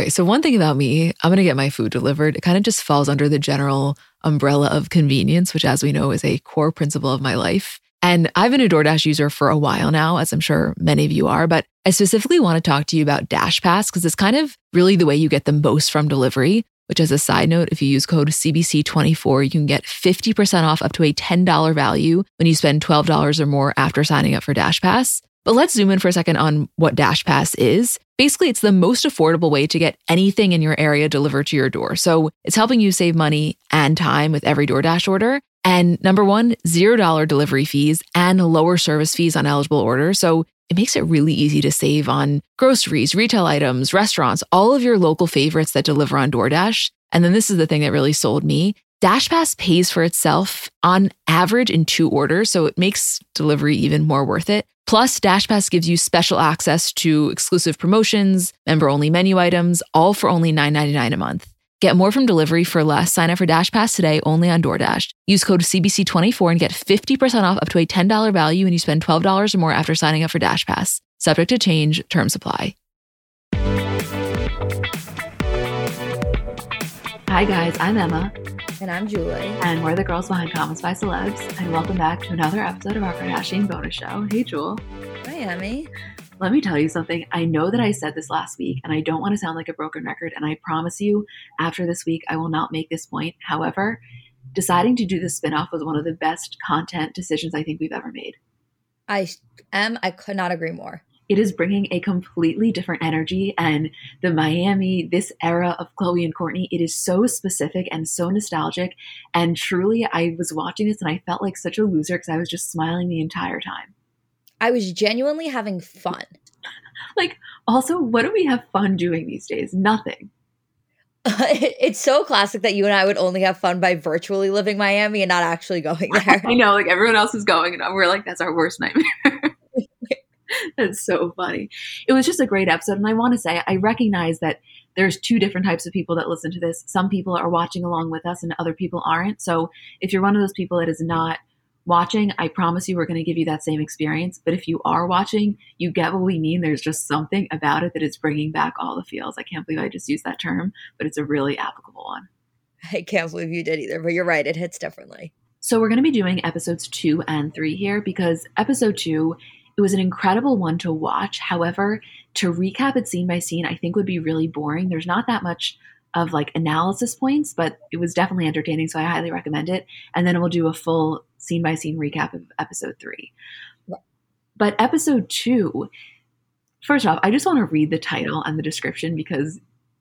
Okay, so one thing about me, I'm going to get my food delivered. It kind of just falls under the general umbrella of convenience, which as we know is a core principle of my life. And I've been a DoorDash user for a while now, as I'm sure many of you are, but I specifically want to talk to you about DashPass because it's kind of really the way you get the most from delivery, which as a side note, if you use code CBC24, you can get 50% off up to a $10 value when you spend $12 or more after signing up for DashPass. But let's zoom in for a second on what DashPass is. Basically, it's the most affordable way to get anything in your area delivered to your door. So it's helping you save money and time with every DoorDash order. And number one, $0 delivery fees and lower service fees on eligible orders. So it makes it really easy to save on groceries, retail items, restaurants, all of your local favorites that deliver on DoorDash. And then this is the thing that really sold me. DashPass pays for itself on average in 2 orders, so it makes delivery even more worth it. Plus, DashPass gives you special access to exclusive promotions, member-only menu items, all for only $9.99 a month. Get more from delivery for less. Sign up for DashPass today only on DoorDash. Use code CBC24 and get 50% off up to a $10 value when you spend $12 or more after signing up for DashPass. Subject to change, terms apply. Hi guys, I'm Emma. And I'm Julie. And we're the girls behind Comments by Celebs. And welcome back to another episode of our Kardashian bonus show. Hey, Jewel. Hi, Emmy. Let me tell you something. I know that I said this last week, and I don't want to sound like a broken record, and I promise you, after this week, I will not make this point. However, deciding to do this spinoff was one of the best content decisions I think we've ever made. I could not agree more. It is bringing a completely different energy, and the Miami, this era of Khloé and Kourtney, it is so specific and so nostalgic, and truly, I was watching this, and I felt like such a loser because I was just smiling the entire time. I was genuinely having fun. Like, also, what do we have fun doing these days? Nothing. It's so classic that you and I would only have fun by virtually living Miami and not actually going there. I know, like, everyone else is going, and we're like, that's our worst nightmare. That's so funny. It was just a great episode. And I want to say, I recognize that there's 2 different types of people that listen to this. Some people are watching along with us and other people aren't. So if you're one of those people that is not watching, I promise you we're going to give you that same experience. But if you are watching, you get what we mean. There's just something about it that is bringing back all the feels. I can't believe I just used that term, but it's a really applicable one. I can't believe you did either, but you're right. It hits differently. So we're going to be doing episodes 2 and 3 here because episode 2, it was an incredible one to watch. However, to recap it scene by scene, I think would be really boring. There's not that much of like analysis points, but it was definitely entertaining. So I highly recommend it. And then we'll do a full scene by scene recap of episode 3. Yeah. But episode 2, first off, I just want to read the title and the description because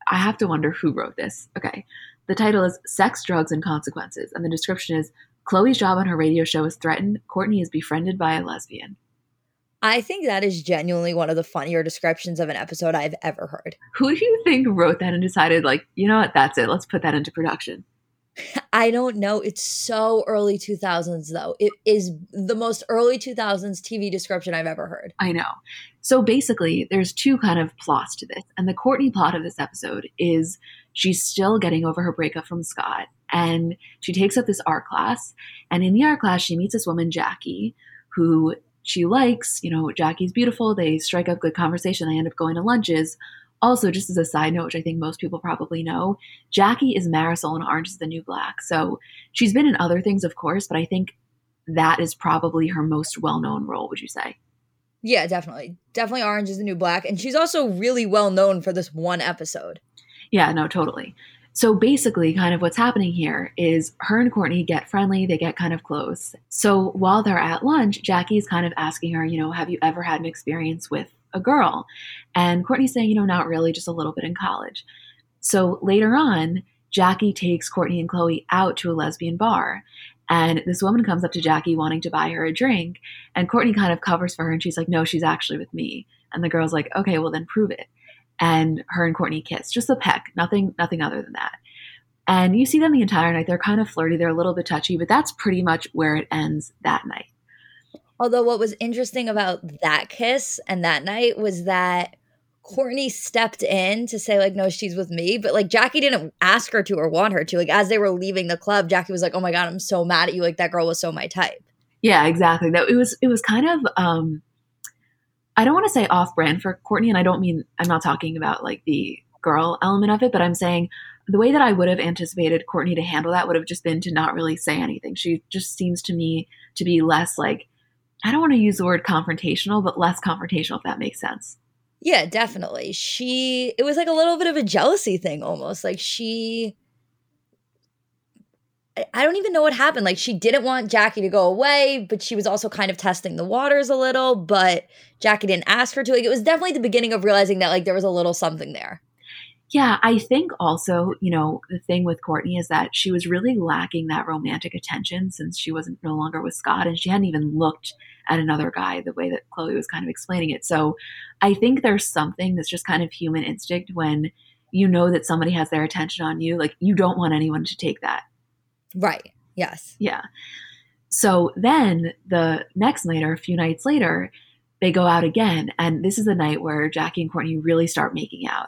I have to wonder who wrote this. Okay. The title is Sex, Drugs, and Consequences. And the description is Khloé's job on her radio show is threatened. Kourtney is befriended by a lesbian. I think that is genuinely one of the funnier descriptions of an episode I've ever heard. Who do you think wrote that and decided, like, you know what, that's it. Let's put that into production. I don't know. It's so early 2000s, though. It is the most early 2000s TV description I've ever heard. I know. So basically, there's 2 kind of plots to this. And the Kourtney plot of this episode is she's still getting over her breakup from Scott. And she takes up this art class. And in the art class, she meets this woman, Jackie, who she likes, you know, Jackie's beautiful. They strike up good conversation. They end up going to lunches. Also, just as a side note, which I think most people probably know, Jackie is Marisol in Orange is the New Black. So she's been in other things, of course, but I think that is probably her most well-known role, would you say? Yeah, definitely. Definitely Orange is the New Black. And she's also really well-known for this one episode. Yeah, no, totally. So basically kind of what's happening here is her and Kourtney get friendly, they get kind of close. So while they're at lunch, Jackie's kind of asking her, you know, have you ever had an experience with a girl? And Kourtney's saying, you know, not really, just a little bit in college. So later on, Jackie takes Kourtney and Khloé out to a lesbian bar. And this woman comes up to Jackie wanting to buy her a drink. And Kourtney kind of covers for her and she's like, no, she's actually with me. And the girl's like, okay, well then prove it. And her and Kourtney kiss, just a peck, nothing other than that. And you see them the entire night. They're kind of flirty. They're a little bit touchy, but that's pretty much where it ends that night. Although what was interesting about that kiss and that night was that Kourtney stepped in to say, like, no, she's with me. But, like, Jackie didn't ask her to or want her to. Like, as they were leaving the club, Jackie was like, oh, my God, I'm so mad at you. Like, that girl was so my type. Yeah, exactly. That it was kind of I don't want to say off brand for Kourtney, and I don't mean, I'm not talking about like the girl element of it, but I'm saying the way that I would have anticipated Kourtney to handle that would have just been to not really say anything. She just seems to me to be less like, I don't want to use the word confrontational, but less confrontational, if that makes sense. Yeah, definitely. It was like a little bit of a jealousy thing almost. Like I don't even know what happened. Like she didn't want Jackie to go away, but she was also kind of testing the waters a little, but Jackie didn't ask her to. Like it was definitely the beginning of realizing that like there was a little something there. Yeah, I think also, you know, the thing with Kourtney is that she was really lacking that romantic attention since she wasn't no longer with Scott, and she hadn't even looked at another guy the way that Khloé was kind of explaining it. So I think there's something that's just kind of human instinct when you know that somebody has their attention on you, like you don't want anyone to take that. Right. Yes. Yeah. So then a few nights later, they go out again. And this is the night where Jackie and Kourtney really start making out.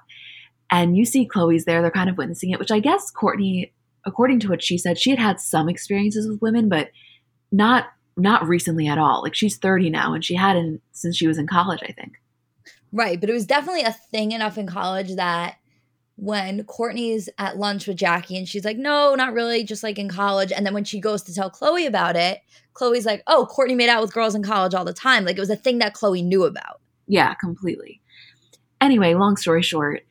And you see Khloé's there. They're kind of witnessing it, which I guess Kourtney, according to what she said, she had had some experiences with women, but not recently at all. Like she's 30 now and she hadn't since she was in college, I think. Right. But it was definitely a thing enough in college that when Kourtney's at lunch with Jackie and she's like, no, not really, just like in college. And then when she goes to tell Khloé about it, Khloé's like, oh, Kourtney made out with girls in college all the time. Like it was a thing that Khloé knew about. Yeah, completely. Anyway, long story short,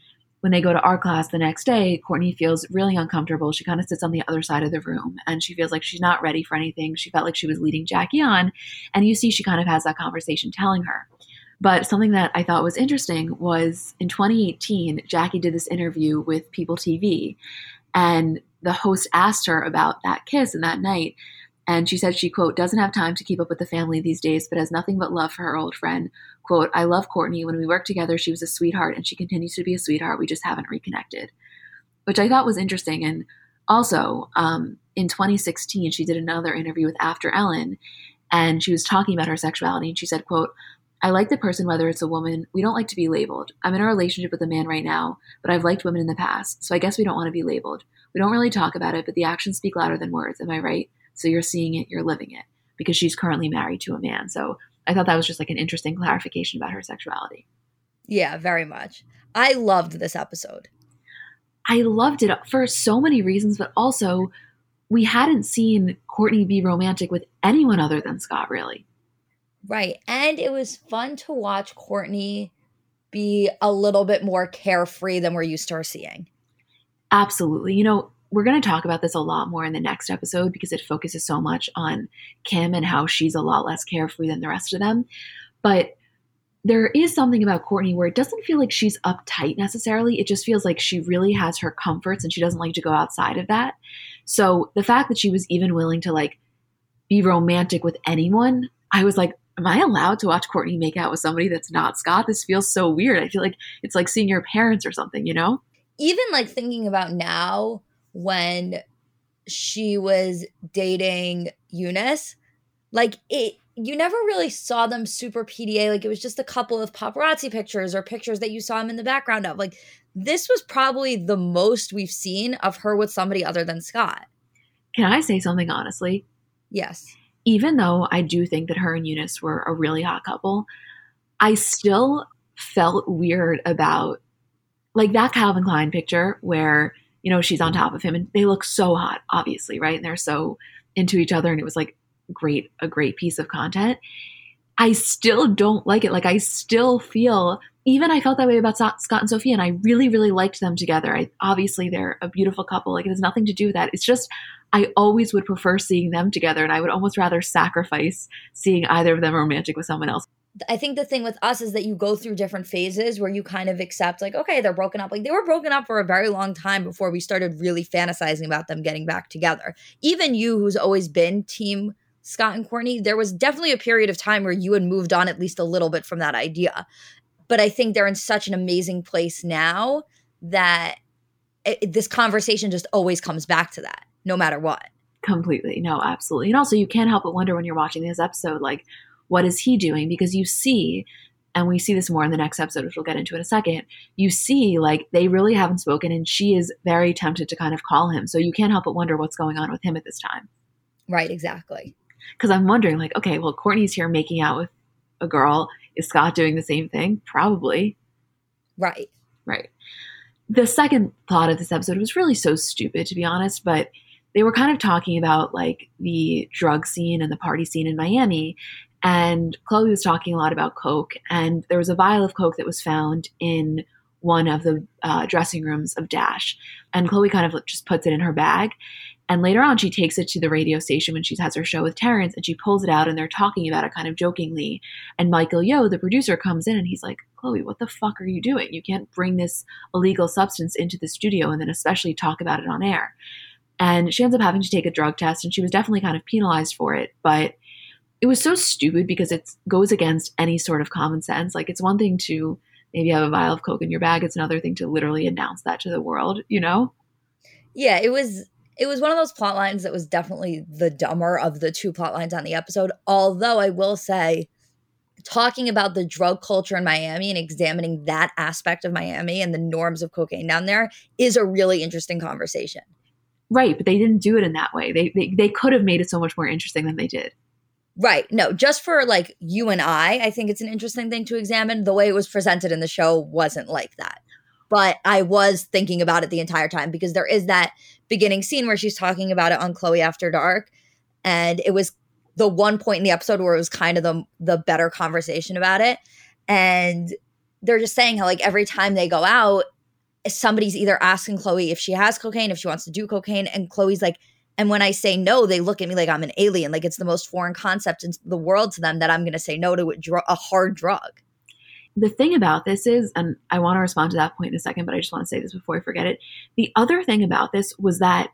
when they go to art class the next day, Kourtney feels really uncomfortable. She kind of sits on the other side of the room and she feels like she's not ready for anything. She felt like she was leading Jackie on. And you see she kind of has that conversation telling her. But something that I thought was interesting was in 2018, Jackie did this interview with People TV, and the host asked her about that kiss and that night. And she said she, quote, doesn't have time to keep up with the family these days, but has nothing but love for her old friend. Quote, I love Kourtney. When we worked together, she was a sweetheart and she continues to be a sweetheart. We just haven't reconnected, which I thought was interesting. And also in 2016, she did another interview with After Ellen, and she was talking about her sexuality. And she said, quote, I like the person, whether it's a woman. We don't like to be labeled. I'm in a relationship with a man right now, but I've liked women in the past. So I guess we don't want to be labeled. We don't really talk about it, but the actions speak louder than words. Am I right? So you're seeing it, you're living it, because she's currently married to a man. So I thought that was just like an interesting clarification about her sexuality. Yeah, very much. I loved this episode. I loved it for so many reasons, but also we hadn't seen Kourtney be romantic with anyone other than Scott, really. Right. And it was fun to watch Kourtney be a little bit more carefree than we're used to her seeing. Absolutely. You know, we're going to talk about this a lot more in the next episode because it focuses so much on Kim and how she's a lot less carefree than the rest of them. But there is something about Kourtney where it doesn't feel like she's uptight necessarily. It just feels like she really has her comforts and she doesn't like to go outside of that. So the fact that she was even willing to like be romantic with anyone, I was like, am I allowed to watch Kourtney make out with somebody that's not Scott? This feels so weird. I feel like it's like seeing your parents or something, you know? Even like thinking about now, when she was dating Eunice, like you never really saw them super PDA. Like it was just a couple of paparazzi pictures or pictures that you saw him in the background of. Like this was probably the most we've seen of her with somebody other than Scott. Can I say something honestly? Yes. Even though I do think that her and Eunice were a really hot couple, I still felt weird about like that Calvin Klein picture where, you know, she's on top of him and they look so hot, obviously, right? And they're so into each other and it was like a great piece of content. I still don't like it. Like I still feel, even I felt that way about Scott and Sophia, and I really, really liked them together. Obviously they're a beautiful couple. Like it has nothing to do with that. It's just, I always would prefer seeing them together and I would almost rather sacrifice seeing either of them romantic with someone else. I think the thing with us is that you go through different phases where you kind of accept like, okay, they're broken up. Like they were broken up for a very long time before we started really fantasizing about them getting back together. Even you, who's always been team Scott and Kourtney, there was definitely a period of time where you had moved on at least a little bit from that idea. But I think they're in such an amazing place now that this conversation just always comes back to that, no matter what. Completely. No, absolutely. And also you can't help but wonder when you're watching this episode, like, what is he doing? Because you see, and we see this more in the next episode, which we'll get into in a second, you see like they really haven't spoken and she is very tempted to kind of call him. So you can't help but wonder what's going on with him at this time. Right, exactly. Because I'm wondering like, okay, well, Kourtney's here making out with a girl. Is Scott doing the same thing? Probably. Right. the second thought of this episode was really so stupid, to be honest, but they were kind of talking about like the drug scene and the party scene in Miami. And Khloé was talking a lot about Coke, and there was a vial of Coke that was found in one of the dressing rooms of DASH. And Khloé kind of just puts it in her bag. And later on, she takes it to the radio station when she has her show with Terrence, and she pulls it out and they're talking about it kind of jokingly. And Michael Yo, the producer, comes in and he's like, Khloé, what the fuck are you doing? You can't bring this illegal substance into the studio and then especially talk about it on air. And she ends up having to take a drug test, and she was definitely kind of penalized for it. But it was so stupid because it goes against any sort of common sense. Like, it's one thing to maybe have a vial of Coke in your bag. It's another thing to literally announce that to the world, you know? Yeah, it was one of those plot lines that was definitely the dumber of the two plot lines on the episode. Although I will say, talking about the drug culture in Miami and examining that aspect of Miami and the norms of cocaine down there is a really interesting conversation. Right, but they didn't do it in that way. They could have made it so much more interesting than they did. Right. No, just for like you and I think it's an interesting thing to examine. The way it was presented in the show wasn't like that. But I was thinking about it the entire time because there is that beginning scene where she's talking about it on Khloé After Dark. And it was the one point in the episode where it was kind of the better conversation about it. And they're just saying how like every time they go out, somebody's either asking Khloé if she has cocaine, if she wants to do cocaine. And Khloé's like, and when I say no, they look at me like I'm an alien. Like it's the most foreign concept in the world to them that I'm going to say no to a hard drug. The thing about this is, and I want to respond to that point in a second, but I just want to say this before I forget it. The other thing about this was that,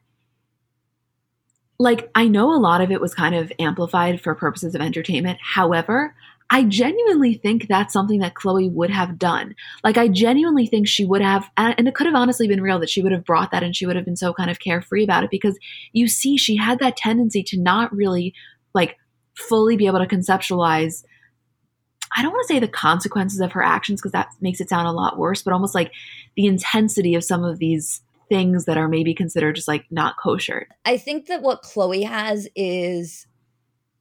like, I know a lot of it was kind of amplified for purposes of entertainment. However, I genuinely think that's something that Khloé would have done. Like, I genuinely think she would have, and it could have honestly been real that she would have brought that and she would have been so kind of carefree about it, because you see, she had that tendency to not really like fully be able to conceptualize, I don't want to say the consequences of her actions because that makes it sound a lot worse, but almost like the intensity of some of these things that are maybe considered just like not kosher. I think that what Khloé has is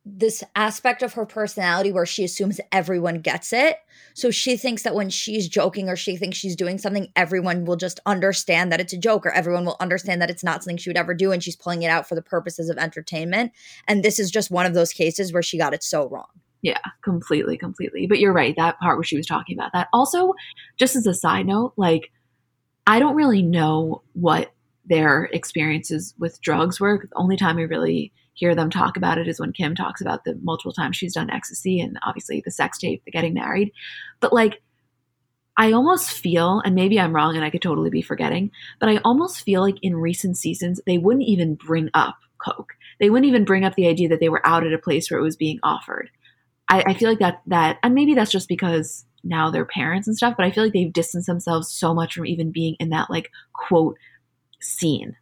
this aspect of her personality where she assumes everyone gets it. So she thinks that when she's joking or she thinks she's doing something, everyone will just understand that it's a joke, or everyone will understand that it's not something she would ever do, and she's pulling it out for the purposes of entertainment. And this is just one of those cases where she got it so wrong. Yeah, completely, completely. But you're right, that part where she was talking about that. Also, just as a side note, like, I don't really know what their experiences with drugs were. The only time I really hear them talk about it is when Kim talks about the multiple times she's done ecstasy and obviously the sex tape, the getting married. But like, I almost feel, and maybe I'm wrong and I could totally be forgetting, but I almost feel like in recent seasons, they wouldn't even bring up Coke. They wouldn't even bring up the idea that they were out at a place where it was being offered. I feel like that, and maybe that's just because now they're parents and stuff, but I feel like they've distanced themselves so much from even being in that like quote scene.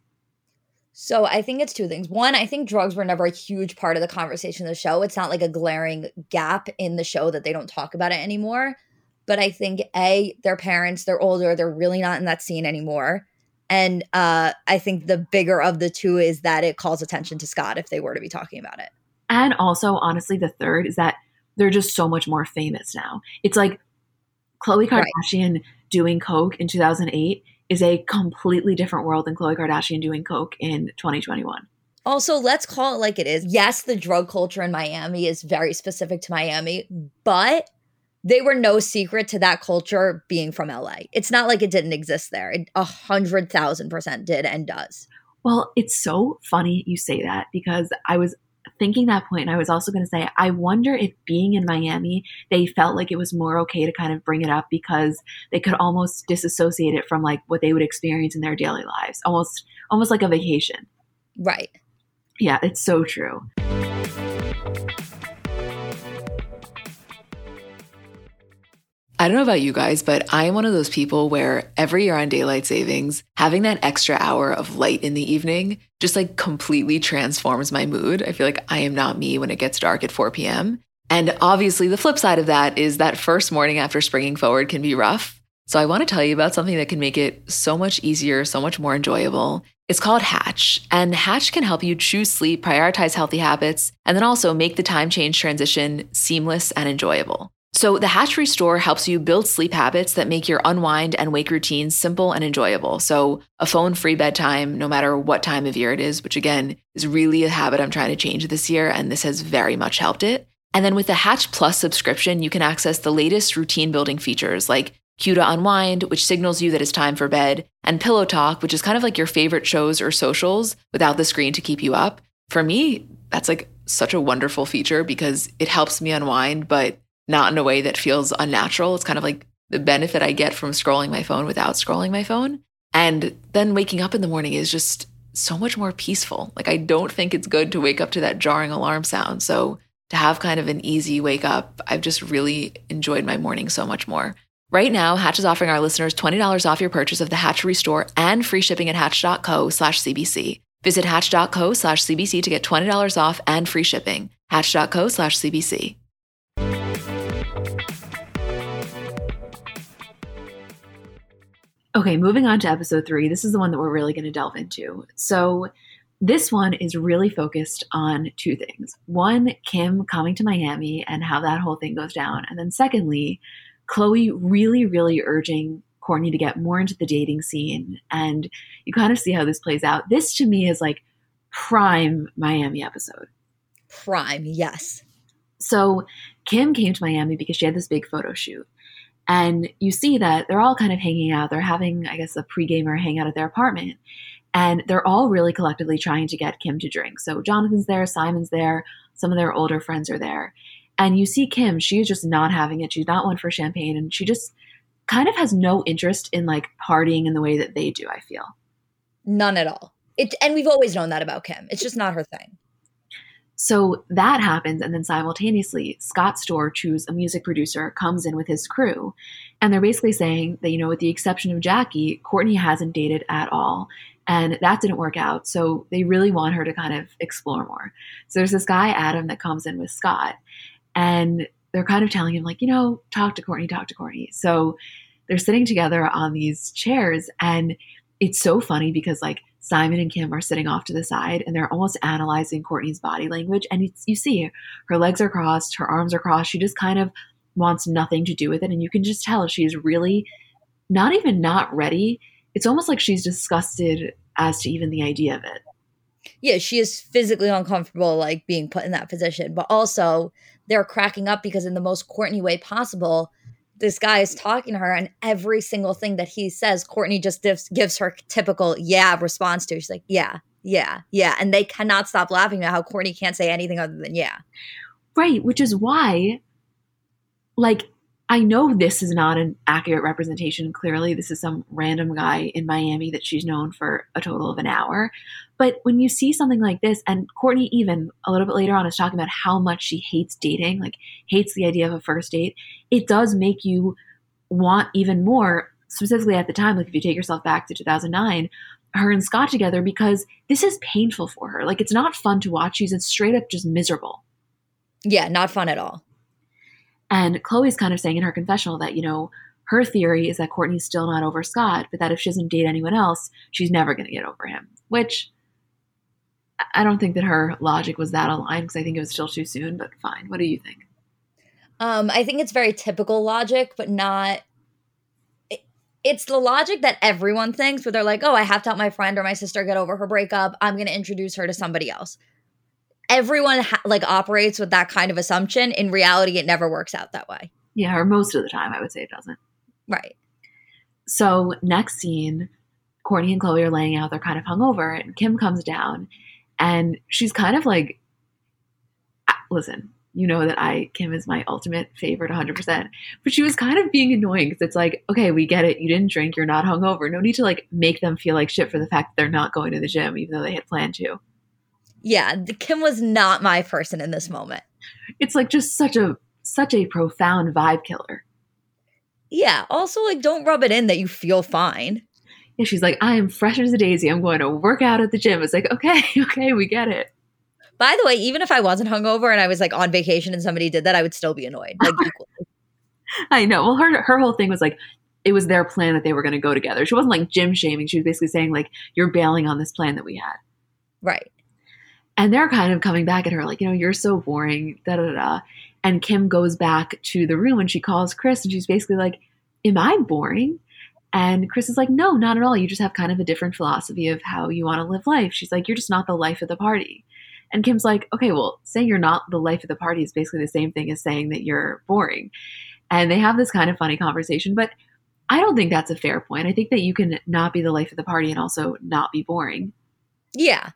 So I think it's two things. One, I think drugs were never a huge part of the conversation of the show. It's not like a glaring gap in the show that they don't talk about it anymore. But I think, A, their parents, they're older, they're really not in that scene anymore. And I think the bigger of the two is that it calls attention to Scott if they were to be talking about it. And also, honestly, the third is that they're just so much more famous now. It's like Khloé Kardashian doing coke in 2008 is a completely different world than Khloé Kardashian doing coke in 2021. Also, let's call it like it is. Yes, the drug culture in Miami is very specific to Miami, but they were no secret to that culture being from LA. It's not like it didn't exist there. It 100,000% did and does. Well, it's so funny you say that because I was thinking that point, and I was also going to say, I wonder if being in Miami, they felt like it was more okay to kind of bring it up because they could almost disassociate it from like what they would experience in their daily lives, almost like a vacation. Right. Yeah, it's so true. I don't know about you guys, but I am one of those people where every year on daylight savings, having that extra hour of light in the evening just like completely transforms my mood. I feel like I am not me when it gets dark at 4 p.m. And obviously the flip side of that is that first morning after springing forward can be rough. So I want to tell you about something that can make it so much easier, so much more enjoyable. It's called Hatch, and Hatch can help you choose sleep, prioritize healthy habits, and then also make the time change transition seamless and enjoyable. So the Hatchery Store helps you build sleep habits that make your unwind and wake routines simple and enjoyable. So a phone-free bedtime, no matter what time of year it is, which again is really a habit I'm trying to change this year, and this has very much helped it. And then with the Hatch Plus subscription, you can access the latest routine-building features like Cue to Unwind, which signals you that it's time for bed, and Pillow Talk, which is kind of like your favorite shows or socials without the screen to keep you up. For me, that's like such a wonderful feature because it helps me unwind, but not in a way that feels unnatural. It's kind of like the benefit I get from scrolling my phone without scrolling my phone. And then waking up in the morning is just so much more peaceful. Like, I don't think it's good to wake up to that jarring alarm sound. So to have kind of an easy wake up, I've just really enjoyed my morning so much more. Right now, Hatch is offering our listeners $20 off your purchase of the Hatchery Store and free shipping at hatch.co/CBC. Visit hatch.co/CBC to get $20 off and free shipping. Hatch.co/CBC. Okay, moving on to episode 3. This is the one that we're really going to delve into. So this one is really focused on two things. One, Kim coming to Miami and how that whole thing goes down. And then secondly, Khloé really, really urging Kourtney to get more into the dating scene. And you kind of see how this plays out. This to me is like prime Miami episode. Prime, yes. So Kim came to Miami because she had this big photo shoot. And you see that they're all kind of hanging out. They're having, I guess, a pre-gamer hangout at their apartment. And they're all really collectively trying to get Kim to drink. So Jonathan's there, Simon's there, some of their older friends are there. And you see Kim, she is just not having it. She's not one for champagne. And she just kind of has no interest in like partying in the way that they do, I feel. None at all. And we've always known that about Kim. It's just not her thing. So that happens, and then simultaneously, Scott Storch, who's a music producer, comes in with his crew, and they're basically saying that, you know, with the exception of Jackie, Kourtney hasn't dated at all, and that didn't work out, so they really want her to kind of explore more. So there's this guy, Adam, that comes in with Scott, and they're kind of telling him, like, you know, talk to Kourtney, talk to Kourtney. So they're sitting together on these chairs, and it's so funny because, like, Simon and Kim are sitting off to the side and they're almost analyzing Kourtney's body language. And it's, you see her legs are crossed, her arms are crossed. She just kind of wants nothing to do with it. And you can just tell she's really not even not ready. It's almost like she's disgusted as to even the idea of it. Yeah, she is physically uncomfortable, like being put in that position. But also they're cracking up because in the most Kourtney way possible, this guy is talking to her, and every single thing that he says, Kourtney just gives her typical yeah response to. She's like, yeah, yeah, yeah. And they cannot stop laughing at how Kourtney can't say anything other than yeah. Right, which is why, like, I know this is not an accurate representation. Clearly, this is some random guy in Miami that she's known for a total of an hour. But when you see something like this, and Kourtney even a little bit later on is talking about how much she hates dating, like hates the idea of a first date, it does make you want even more, specifically at the time, like if you take yourself back to 2009, her and Scott together, because this is painful for her. Like, it's not fun to watch. She's straight up just miserable. Yeah, not fun at all. And Khloé's kind of saying in her confessional that, you know, her theory is that Kourtney's still not over Scott, but that if she doesn't date anyone else, she's never going to get over him, which I don't think that her logic was that aligned because I think it was still too soon, but fine. What do you think? I think it's very typical logic, but not – it's the logic that everyone thinks, but they're like, oh, I have to help my friend or my sister get over her breakup. I'm going to introduce her to somebody else. Everyone operates with that kind of assumption. In reality, it never works out that way. Yeah, or most of the time, I would say it doesn't. Right. So next scene, Kourtney and Khloé are laying out. They're kind of hungover, and Kim comes down, and she's kind of like, listen, you know that Kim is my ultimate favorite 100%, but she was kind of being annoying because it's like, okay, we get it. You didn't drink. You're not hungover. No need to like make them feel like shit for the fact that they're not going to the gym, even though they had planned to. Yeah, Kim was not my person in this moment. It's like just such a profound vibe killer. Yeah, also like don't rub it in that you feel fine. Yeah, she's like, I am fresh as a daisy. I'm going to work out at the gym. It's like, okay, we get it. By the way, even if I wasn't hungover and I was like on vacation and somebody did that, I would still be annoyed. Like, equally. I know. Well, her whole thing was like, it was their plan that they were going to go together. She wasn't like gym shaming. She was basically saying like, you're bailing on this plan that we had. Right. And they're kind of coming back at her like, you know, you're so boring, da, da, da. And Kim goes back to the room and she calls Chris and she's basically like, am I boring? And Chris is like, no, not at all. You just have kind of a different philosophy of how you want to live life. She's like, you're just not the life of the party. And Kim's like, okay, well, saying you're not the life of the party is basically the same thing as saying that you're boring. And they have this kind of funny conversation, but I don't think that's a fair point. I think that you can not be the life of the party and also not be boring. Yeah.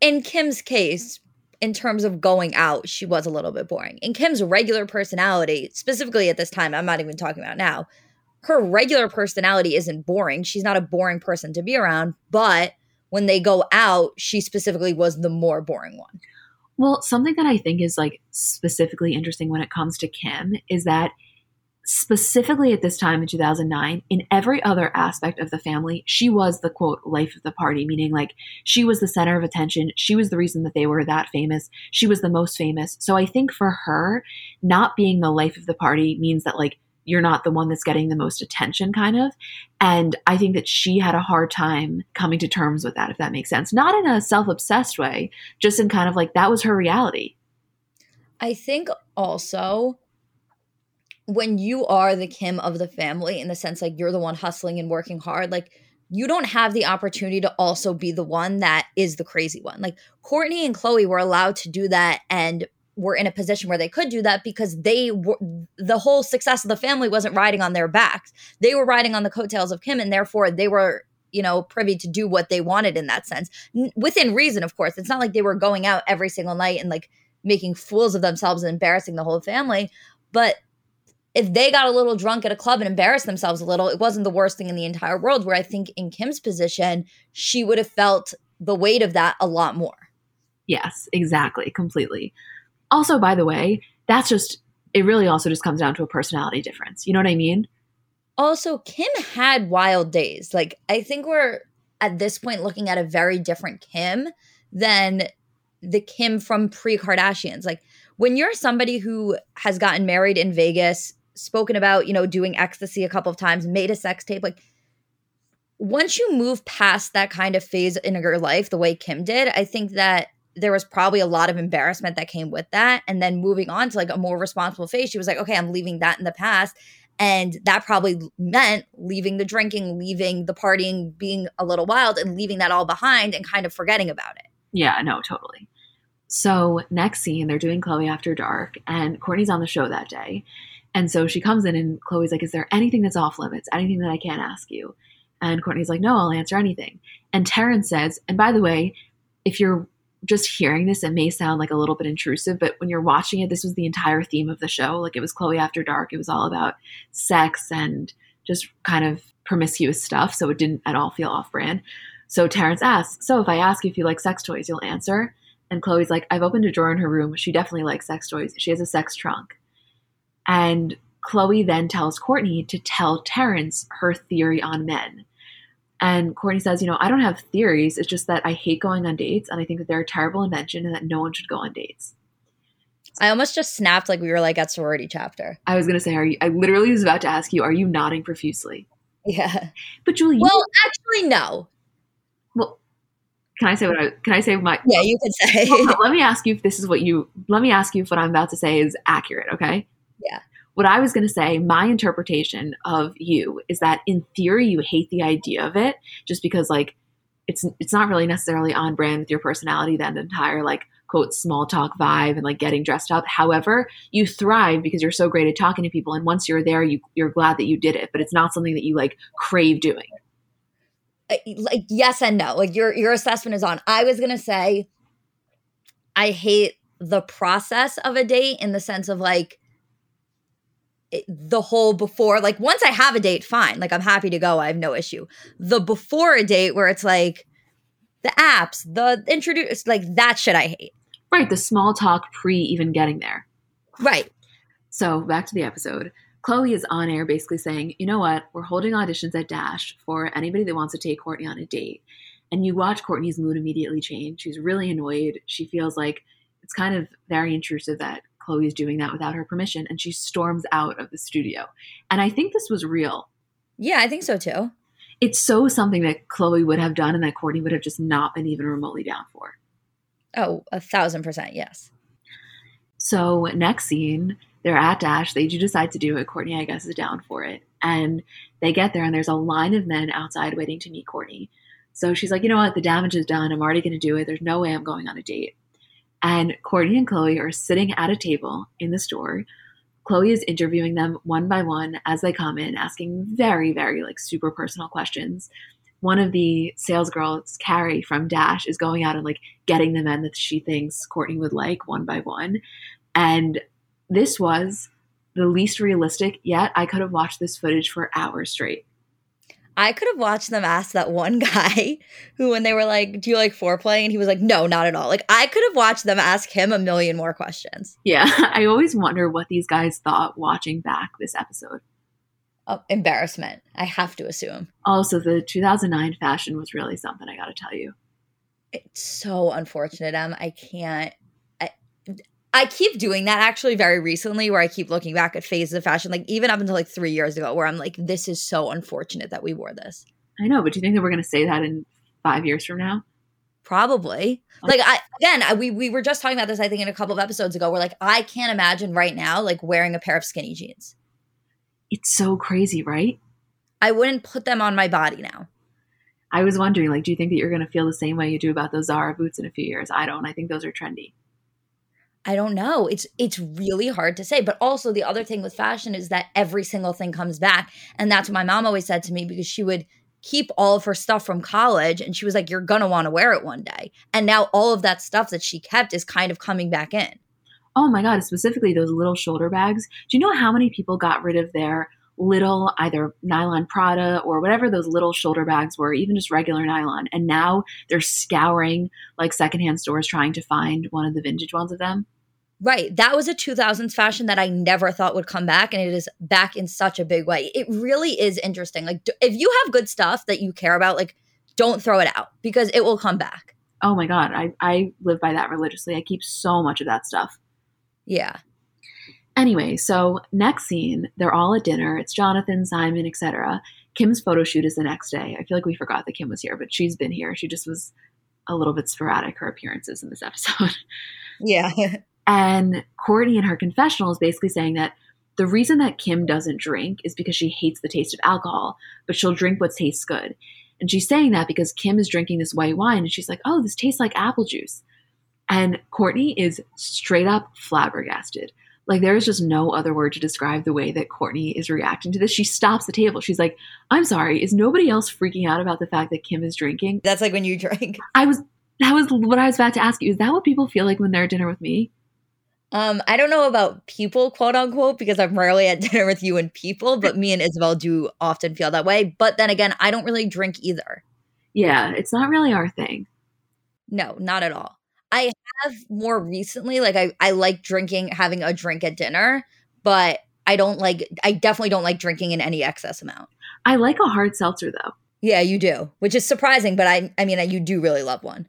In Kim's case, in terms of going out, she was a little bit boring. In Kim's regular personality, specifically at this time, I'm not even talking about now, her regular personality isn't boring. She's not a boring person to be around, but when they go out, she specifically was the more boring one. Well, something that I think is like specifically interesting when it comes to Kim is that specifically at this time in 2009, in every other aspect of the family, she was the quote life of the party, meaning like she was the center of attention. She was the reason that they were that famous. She was the most famous. So I think for her, not being the life of the party means that like you're not the one that's getting the most attention, kind of. And I think that she had a hard time coming to terms with that, if that makes sense. Not in a self-obsessed way, just in kind of like that was her reality. I think also when you are the Kim of the family, in the sense like you're the one hustling and working hard, like you don't have the opportunity to also be the one that is the crazy one. Like Kourtney and Khloé were allowed to do that and were in a position where they could do that because they were, the whole success of the family wasn't riding on their backs. They were riding on the coattails of Kim, and therefore they were, you know, privy to do what they wanted in that sense. Within reason, of course. It's not like they were going out every single night and like making fools of themselves and embarrassing the whole family. But if they got a little drunk at a club and embarrassed themselves a little, it wasn't the worst thing in the entire world, where I think in Kim's position, she would have felt the weight of that a lot more. Yes, exactly. Completely. Also, by the way, that's just, it really also just comes down to a personality difference. You know what I mean? Also, Kim had wild days. Like, I think we're at this point looking at a very different Kim than the Kim from pre-Kardashians. Like, when you're somebody who has gotten married in Vegas, spoken about, you know, doing ecstasy a couple of times, made a sex tape, like, once you move past that kind of phase in your life the way Kim did, I think that there was probably a lot of embarrassment that came with that. And then moving on to like a more responsible phase, she was like, okay, I'm leaving that in the past. And that probably meant leaving the drinking, leaving the partying, being a little wild and leaving that all behind and kind of forgetting about it. Yeah, no, totally. So next scene, they're doing Khloé After Dark and Kourtney's on the show that day. And so she comes in and Khloé's like, is there anything that's off limits? Anything that I can't ask you? And Kourtney's like, no, I'll answer anything. And Terrence says, and by the way, if you're just hearing this, it may sound like a little bit intrusive, but when you're watching it, this was the entire theme of the show. Like, it was Khloé After Dark. It was all about sex and just kind of promiscuous stuff. So it didn't at all feel off brand. So Terrence asks, so if I ask you if you like sex toys, you'll answer. And Khloé's like, I've opened a drawer in her room. She definitely likes sex toys. She has a sex trunk. And Khloé then tells Kourtney to tell Terrence her theory on men. And Kourtney says, you know, I don't have theories. It's just that I hate going on dates, and I think that they're a terrible invention and that no one should go on dates. I almost just snapped like we were like at sorority chapter. I was going to say, I literally was about to ask you, are you nodding profusely? Yeah. But Julie, well, actually, no. Well, can I say my – yeah, you could say. Well, let me ask you if what I'm about to say is accurate, okay? Yeah. What I was going to say, my interpretation of you is that in theory, you hate the idea of it just because like it's not really necessarily on brand with your personality, that entire like quote small talk vibe and like getting dressed up. However, you thrive because you're so great at talking to people. And once you're there, you're glad that you did it, but it's not something that you like crave doing. Like, yes and no. Like your assessment is on. I was going to say, I hate the process of a date in the sense of like, the whole before, like once I have a date, fine. Like I'm happy to go. I have no issue. The before a date where it's like the apps, the introduce, like that shit I hate. Right. The small talk pre even getting there. Right. So back to the episode. Khloé is on air basically saying, you know what? We're holding auditions at DASH for anybody that wants to take Kourtney on a date. And you watch Kourtney's mood immediately change. She's really annoyed. She feels like it's kind of very intrusive that Khloé is doing that without her permission, and she storms out of the studio. And I think this was real. Yeah, I think so too. It's so something that Khloé would have done and that Kourtney would have just not been even remotely down for. Oh, 1,000%, yes. So next scene, They're at DASH. They do decide to do it. Kourtney, I guess, is down for it. And they get there, and there's a line of men outside waiting to meet Kourtney. So she's like, you know what? The damage is done. I'm already going to do it. There's no way I'm going on a date. And Kourtney and Khloé are sitting at a table in the store. Khloé is interviewing them one by one as they come in, asking very, very super personal questions. One of the sales girls, Carrie from Dash, is going out and getting the men that she thinks Kourtney would like one by one. And this was the least realistic yet. I could have watched this footage for hours straight. I could have watched them ask that one guy who, when they were like, do you like foreplay? And he was like, no, not at all. I could have watched them ask him a million more questions. Yeah. I always wonder what these guys thought watching back this episode. Oh, embarrassment, I have to assume. Also, the 2009 fashion was really something, I got to tell you. It's so unfortunate, Em. I can't. I keep doing that actually very recently, where I keep looking back at phases of fashion, even up until 3 years ago, where I'm like, this is so unfortunate that we wore this. I know, but do you think that we're going to say that in 5 years from now? Probably. We were just talking about this, I think, in a couple of episodes ago, where I can't imagine right now wearing a pair of skinny jeans. It's so crazy, right? I wouldn't put them on my body now. I was wondering, do you think that you're going to feel the same way you do about those Zara boots in a few years? I don't. I think those are trendy. I don't know. It's really hard to say. But also the other thing with fashion is that every single thing comes back. And that's what my mom always said to me, because she would keep all of her stuff from college. And she was like, you're going to want to wear it one day. And now all of that stuff that she kept is kind of coming back in. Oh, my God. Specifically those little shoulder bags. Do you know how many people got rid of their little either nylon Prada or whatever those little shoulder bags were, even just regular nylon? And now they're scouring secondhand stores trying to find one of the vintage ones of them. Right. That was a 2000s fashion that I never thought would come back. And it is back in such a big way. It really is interesting. If you have good stuff that you care about, don't throw it out, because it will come back. Oh, my God. I live by that religiously. I keep so much of that stuff. Yeah. Anyway, so next scene, they're all at dinner. It's Jonathan, Simon, etc. Kim's photo shoot is the next day. I feel like we forgot that Kim was here, but she's been here. She just was a little bit sporadic, her appearances in this episode. Yeah. And Kourtney in her confessional is basically saying that the reason that Kim doesn't drink is because she hates the taste of alcohol, but she'll drink what tastes good. And she's saying that because Kim is drinking this white wine, and she's like, oh, this tastes like apple juice. And Kourtney is straight up flabbergasted. There is just no other word to describe the way that Kourtney is reacting to this. She stops the table. She's like, I'm sorry, is nobody else freaking out about the fact that Kim is drinking? That's when you drink. That was what I was about to ask you. Is that what people feel like when they're at dinner with me? I don't know about people, quote unquote, because I'm rarely at dinner with you and people, but me and Isabel do often feel that way. But then again, I don't really drink either. Yeah, it's not really our thing. No, not at all. I have more recently, I like drinking, having a drink at dinner, but I definitely don't like drinking in any excess amount. I like a hard seltzer though. Yeah, you do, which is surprising, but I mean, you do really love one.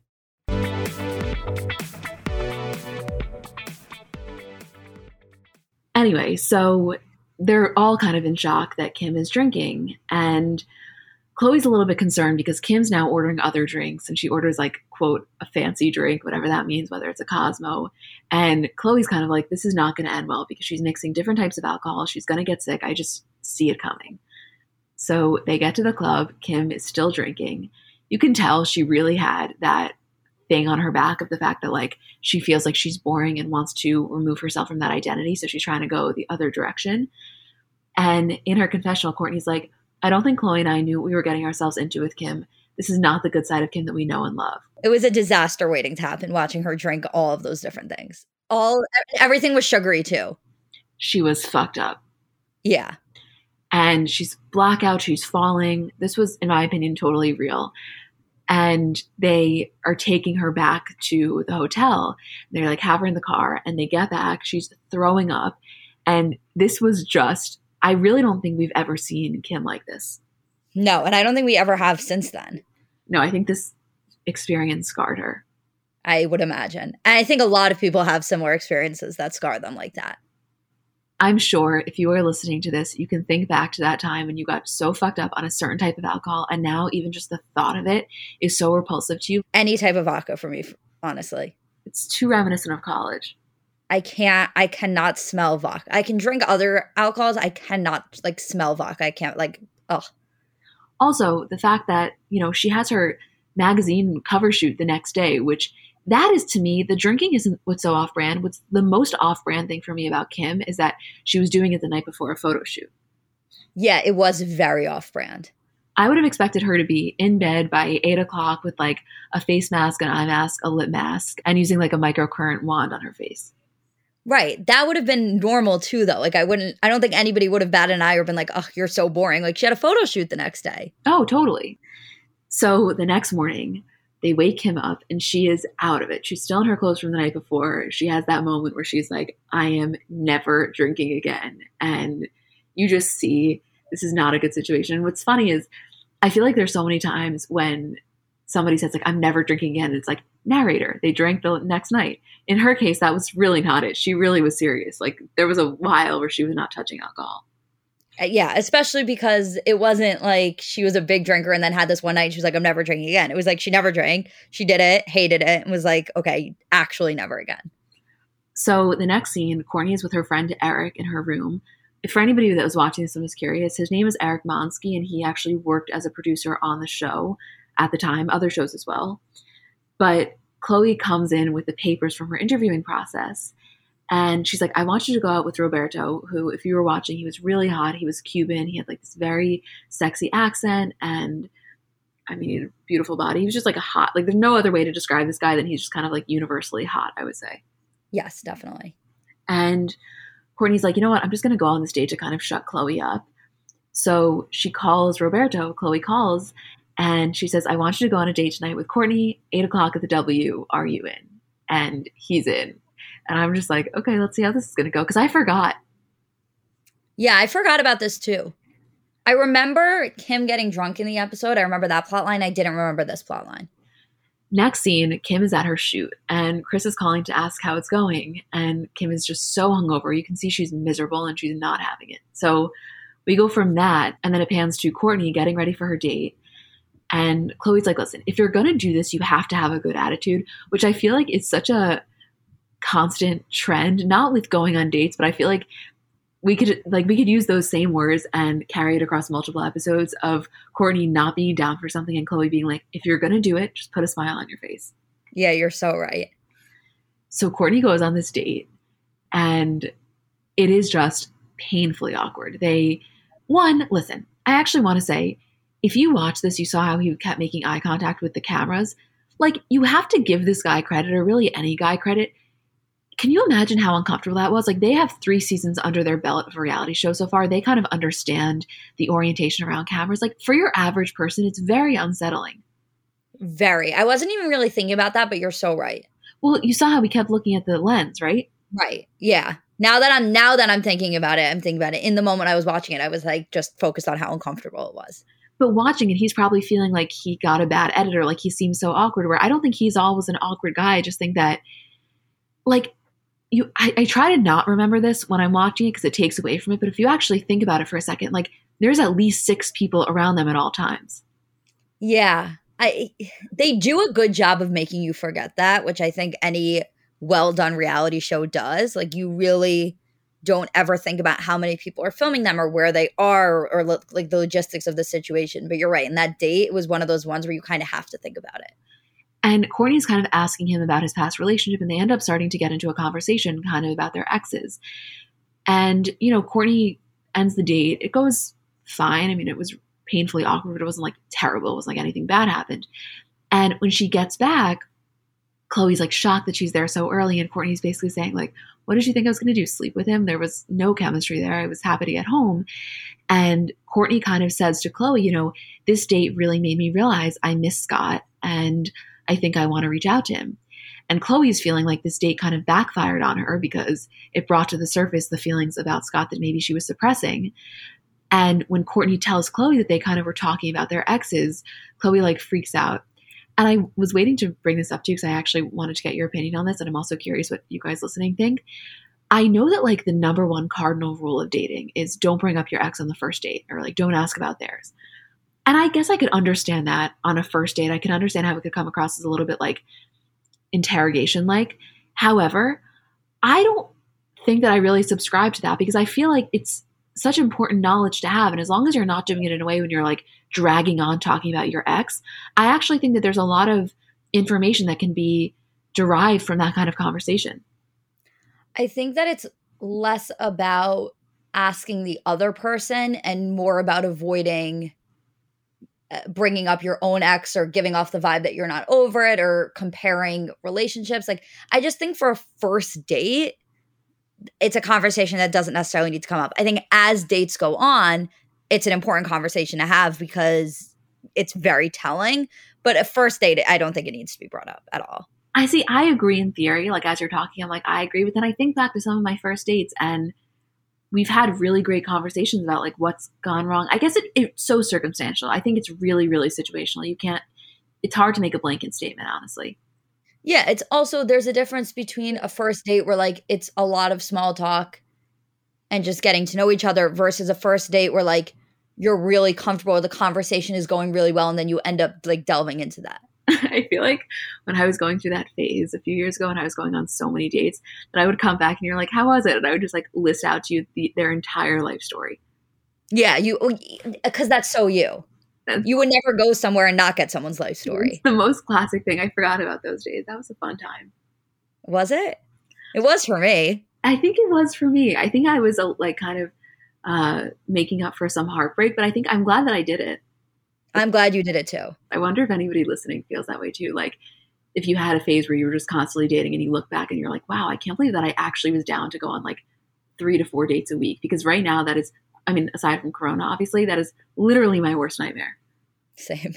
Anyway, so they're all kind of in shock that Kim is drinking, and Khloé's a little bit concerned because Kim's now ordering other drinks, and she orders quote, a fancy drink, whatever that means, whether it's a Cosmo. And Khloé's kind of like, this is not going to end well because she's mixing different types of alcohol. She's going to get sick. I just see it coming. So they get to the club. Kim is still drinking. You can tell she really had that thing on her back of the fact that she feels like she's boring and wants to remove herself from that identity. So she's trying to go the other direction. And in her confessional, Kourtney's like, I don't think Khloé and I knew what we were getting ourselves into with Kim. This is not the good side of Kim that we know and love. It was a disaster waiting to happen, watching her drink all of those different things. Everything was sugary too. She was fucked up. Yeah. And she's blackout. She's falling. This was, in my opinion, totally real. And they are taking her back to the hotel. They're like, have her in the car. And they get back. She's throwing up. And this was just, I really don't think we've ever seen Kim like this. No, and I don't think we ever have since then. No, I think this experience scarred her. I would imagine. And I think a lot of people have similar experiences that scar them like that. I'm sure if you are listening to this, you can think back to that time when you got so fucked up on a certain type of alcohol, and now even just the thought of it is so repulsive to you. Any type of vodka for me, honestly. It's too reminiscent of college. I cannot smell vodka. I can drink other alcohols. I cannot smell vodka. I can't ugh. Also, the fact that, she has her magazine cover shoot the next day, which that is, to me, the drinking isn't what's so off-brand. What's the most off-brand thing for me about Kim is that she was doing it the night before a photo shoot. Yeah, it was very off-brand. I would have expected her to be in bed by 8 o'clock with a face mask, an eye mask, a lip mask, and using a microcurrent wand on her face. Right. That would have been normal too, though. I don't think anybody would have batted an eye or been like, oh, you're so boring. She had a photo shoot the next day. Oh, totally. So the next morning, they wake him up and she is out of it. She's still in her clothes from the night before. She has that moment where she's like, I am never drinking again. And you just see this is not a good situation. And what's funny is I feel like there's so many times when somebody says I'm never drinking again. And it's narrator. They drank the next night. In her case, that was really not it. She really was serious. There was a while where she was not touching alcohol. Yeah, especially because it wasn't she was a big drinker and then had this one night and she was I'm never drinking again. It was she never drank. She did it, hated it, and was okay, actually never again. So the next scene, Kourtney is with her friend Eric in her room. For anybody that was watching this and was curious, his name is Eric Monsky, and he actually worked as a producer on the show at the time, other shows as well. But Khloé comes in with the papers from her interviewing process. And she's I want you to go out with Roberto, who, if you were watching, he was really hot. He was Cuban. He had this very sexy accent and, beautiful body. He was just a hot, there's no other way to describe this guy than he's just kind of universally hot, I would say. Yes, definitely. And Kourtney's you know what? I'm just going to go on the stage to kind of shut Khloé up. So she calls Roberto. Khloé calls and she says, I want you to go on a date tonight with Kourtney, 8 o'clock at the W. Are you in? And he's in. And I'm just okay, let's see how this is going to go. Because I forgot. Yeah, I forgot about this too. I remember Kim getting drunk in the episode. I remember that plot line. I didn't remember this plot line. Next scene, Kim is at her shoot. And Chris is calling to ask how it's going. And Kim is just so hungover. You can see she's miserable and she's not having it. So we go from that. And then it pans to Kourtney getting ready for her date. And Khloé's listen, if you're going to do this, you have to have a good attitude. Which I feel is such a constant trend, not with going on dates, but I feel we could use those same words and carry it across multiple episodes of Kourtney not being down for something and Khloé being if you're gonna do it, just put a smile on your face. Yeah, you're so right. So Kourtney goes on this date and it is just painfully awkward. Listen, I actually want to say, if you watch this, you saw how he kept making eye contact with the cameras. You have to give this guy credit, or really any guy credit. Can you imagine how uncomfortable that was? They have 3 seasons under their belt of a reality show so far. They kind of understand the orientation around cameras. For your average person, it's very unsettling. Very. I wasn't even really thinking about that, but you're so right. Well, you saw how we kept looking at the lens, right? Right. Yeah. Now that I'm thinking about it, I'm thinking about it. In the moment I was watching it, I was just focused on how uncomfortable it was. But watching it, he's probably feeling like he got a bad editor. He seems so awkward, where I don't think he's always an awkward guy. I just think that I try to not remember this when I'm watching it because it takes away from it. But if you actually think about it for a second, there's at least 6 people around them at all times. Yeah. They do a good job of making you forget that, which I think any well-done reality show does. You really don't ever think about how many people are filming them or where they are or the logistics of the situation. But you're right. And that date was one of those ones where you kind of have to think about it. And Kourtney's kind of asking him about his past relationship, and they end up starting to get into a conversation kind of about their exes. And, Kourtney ends the date. It goes fine. It was painfully awkward, but it wasn't terrible. It wasn't anything bad happened. And when she gets back, Khloé's shocked that she's there so early. And Kourtney's basically saying what did you think I was going to do? Sleep with him? There was no chemistry there. I was happy to get home. And Kourtney kind of says to Khloé, you know, this date really made me realize I miss Scott and I think I want to reach out to him. And Khloé's feeling like this date kind of backfired on her because it brought to the surface the feelings about Scott that maybe she was suppressing. And when Kourtney tells Khloé that they kind of were talking about their exes, Khloé like freaks out. And I was waiting to bring this up to you because I actually wanted to get your opinion on this. And I'm also curious what you guys listening think. I know that like the number one cardinal rule of dating is don't bring up your ex on the first date or like don't ask about theirs. And I guess I could understand that on a first date. I can understand how it could come across as a little bit like interrogation-like. However, I don't think that I really subscribe to that because I feel like it's such important knowledge to have. And as long as you're not doing it in a way when you're like dragging on talking about your ex, I actually think that there's a lot of information that can be derived from that kind of conversation. I think that it's less about asking the other person and more about avoiding bringing up your own ex or giving off the vibe that you're not over it or comparing relationships. Like, I just think for a first date, it's a conversation that doesn't necessarily need to come up. I think as dates go on, it's an important conversation to have because it's very telling. But a first date, I don't think it needs to be brought up at all. I see. I agree in theory. Like, as you're talking, I'm like, I agree. But then I think back to some of my first dates and we've had really great conversations about like what's gone wrong. I guess it's so circumstantial. I think it's really, really situational. It's hard to make a blanket statement, honestly. Yeah, it's also, there's a difference between a first date where like it's a lot of small talk and just getting to know each other versus a first date where like you're really comfortable, the conversation is going really well, and then you end up like delving into that. I feel like when I was going through that phase a few years ago and I was going on so many dates that I would come back and you're like, how was it? And I would just like list out to you their entire life story. Yeah, because that's so you. You would never go somewhere and not get someone's life story. It's the most classic thing. I forgot about those days. That was a fun time. Was it? It was for me. I think it was for me. I think I was like kind of making up for some heartbreak, but I think I'm glad that I did it. I'm glad you did it too. I wonder if anybody listening feels that way too. Like if you had a phase where you were just constantly dating and you look back and you're like, wow, I can't believe that I actually was down to go on like 3 to 4 dates a week. Because right now that is, I mean, aside from Corona, obviously, that is literally my worst nightmare. Same.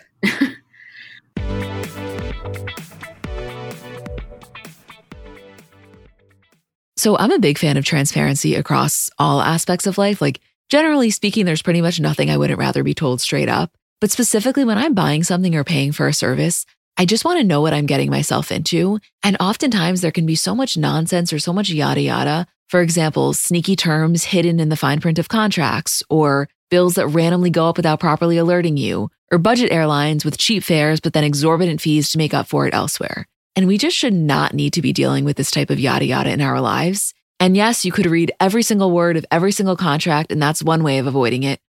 So I'm a big fan of transparency across all aspects of life. Like generally speaking, there's pretty much nothing I wouldn't rather be told straight up. But specifically when I'm buying something or paying for a service, I just want to know what I'm getting myself into. And oftentimes there can be so much nonsense or so much yada yada. For example, sneaky terms hidden in the fine print of contracts, or bills that randomly go up without properly alerting you, or budget airlines with cheap fares but then exorbitant fees to make up for it elsewhere. And we just should not need to be dealing with this type of yada yada in our lives. And yes, you could read every single word of every single contract, and that's one way of avoiding it.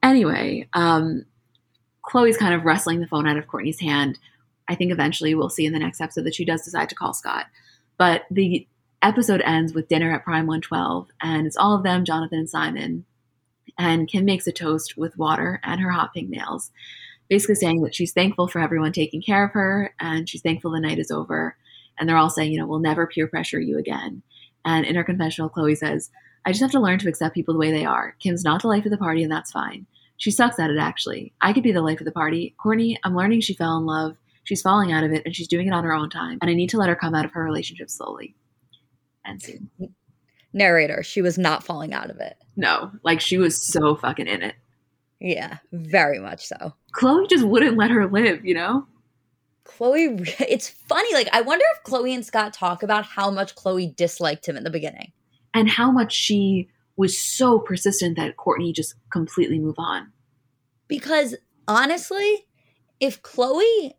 Anyway, Khloé's kind of wrestling the phone out of Kourtney's hand. I think eventually we'll see in the next episode that she does decide to call Scott. But the episode ends with dinner at Prime 112, and it's all of them, Jonathan and Simon. And Kim makes a toast with water and her hot pink nails, basically saying that she's thankful for everyone taking care of her, and she's thankful the night is over. And they're all saying, you know, we'll never peer pressure you again. And in her confessional, Khloé says, I just have to learn to accept people the way they are. Kim's not the life of the party, and that's fine. She sucks at it, actually. I could be the life of the party. Kourtney, I'm learning she fell in love. She's falling out of it, and she's doing it on her own time. And I need to let her come out of her relationship slowly and soon. Narrator, she was not falling out of it. No, like she was so fucking in it. Yeah, very much so. Khloé just wouldn't let her live, you know? Khloé, it's funny. Like, I wonder if Khloé and Scott talk about how much Khloé disliked him in the beginning. And how much she was so persistent that Kourtney just completely moved on. Because honestly, if Khloé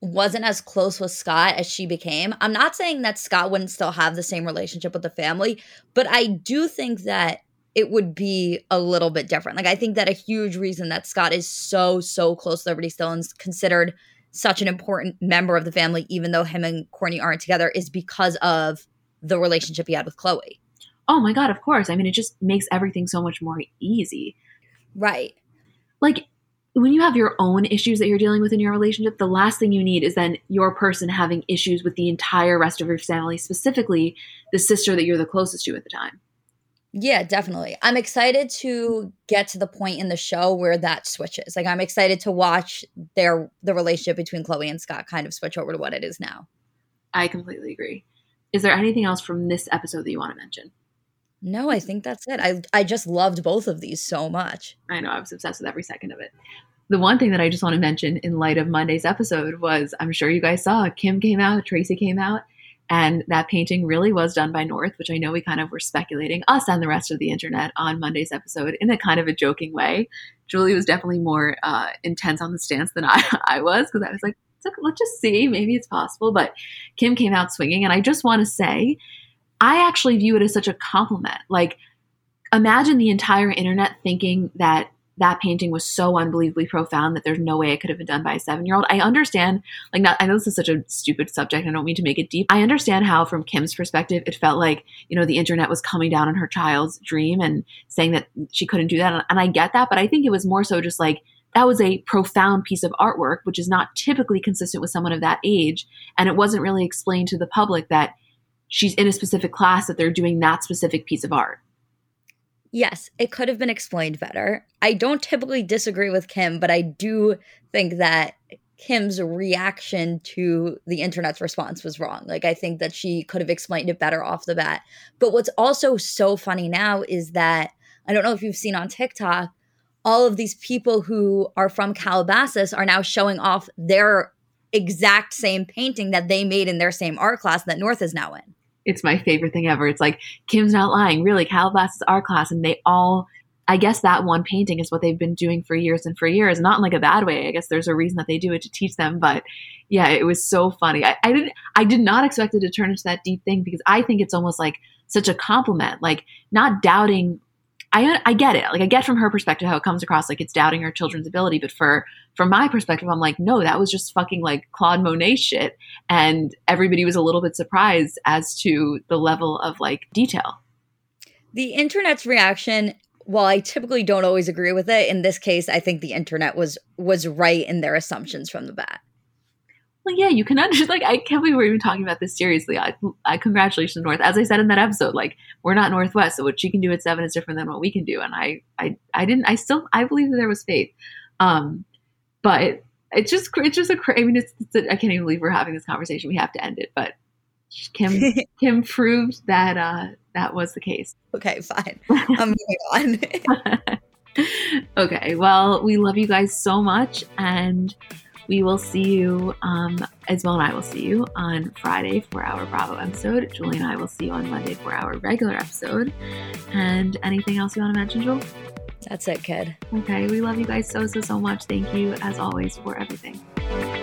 wasn't as close with Scott as she became. I'm not saying that Scott wouldn't still have the same relationship with the family, but I do think that it would be a little bit different. Like, I think that a huge reason that Scott is so close to Liberty still and is considered such an important member of the family, even though him and Kourtney aren't together, is because of the relationship he had with Khloé. Oh my God, of course. I mean, it just makes everything so much more easy. Right. Like, when you have your own issues that you're dealing with in your relationship, the last thing you need is then your person having issues with the entire rest of your family, specifically the sister that you're the closest to at the time. Yeah, definitely. I'm excited to get to the point in the show where that switches. Like, I'm excited to watch the relationship between Khloé and Scott kind of switch over to what it is now. I completely agree. Is there anything else from this episode that you want to mention? No, I think that's it. I just loved both of these so much. I know. I was obsessed with every second of it. The one thing that I just want to mention in light of Monday's episode was, I'm sure you guys saw, Kim came out, Tracy came out, and that painting really was done by North, which I know we kind of were speculating, us and the rest of the internet, on Monday's episode in a kind of a joking way. Julie was definitely more intense on the stance than I was, because I was like, let's just see. Maybe it's possible. But Kim came out swinging, and I just want to say – I actually view it as such a compliment. Like, imagine the entire internet thinking that that painting was so unbelievably profound that there's no way it could have been done by a 7-year-old. I understand, like, I know this is such a stupid subject. I don't mean to make it deep. I understand how, from Kim's perspective, it felt like, you know, the internet was coming down on her child's dream and saying that she couldn't do that. And I get that, but I think it was more so just like, that was a profound piece of artwork, which is not typically consistent with someone of that age. And it wasn't really explained to the public that she's in a specific class, that they're doing that specific piece of art. Yes, it could have been explained better. I don't typically disagree with Kim, but I do think that Kim's reaction to the internet's response was wrong. Like, I think that she could have explained it better off the bat. But what's also so funny now is that, I don't know if you've seen on TikTok, all of these people who are from Calabasas are now showing off their exact same painting that they made in their same art class that North is now in. It's my favorite thing ever. It's like, Kim's not lying. Really, Calabasas art class. And they all, I guess that one painting is what they've been doing for years and for years. Not in like a bad way. I guess there's a reason that they do it, to teach them. But yeah, it was so funny. I did not expect it to turn into that deep thing, because I think it's almost like such a compliment. Like, not doubting. I get it. Like, I get from her perspective how it comes across, like it's doubting her children's ability. But from my perspective, I'm like, no, that was just fucking like Claude Monet shit. And everybody was a little bit surprised as to the level of like detail. The internet's reaction, while I typically don't always agree with it, in this case, I think the internet was right in their assumptions from the bat. Well, yeah, you can understand. Like, I can't believe we're even talking about this seriously. I congratulations, North. As I said in that episode, like, we're not Northwest, so what she can do at 7 is different than what we can do. And I believe that there was faith. But I can't even believe we're having this conversation. We have to end it. But Kim proved that that was the case. Okay, fine. I'm moving on. Okay, well, we love you guys so much, and we will see you, Isabel and I will see you on Friday for our Bravo episode. Julie and I will see you on Monday for our regular episode. And anything else you want to mention, Jewel? That's it, kid. Okay. We love you guys so much. Thank you, as always, for everything.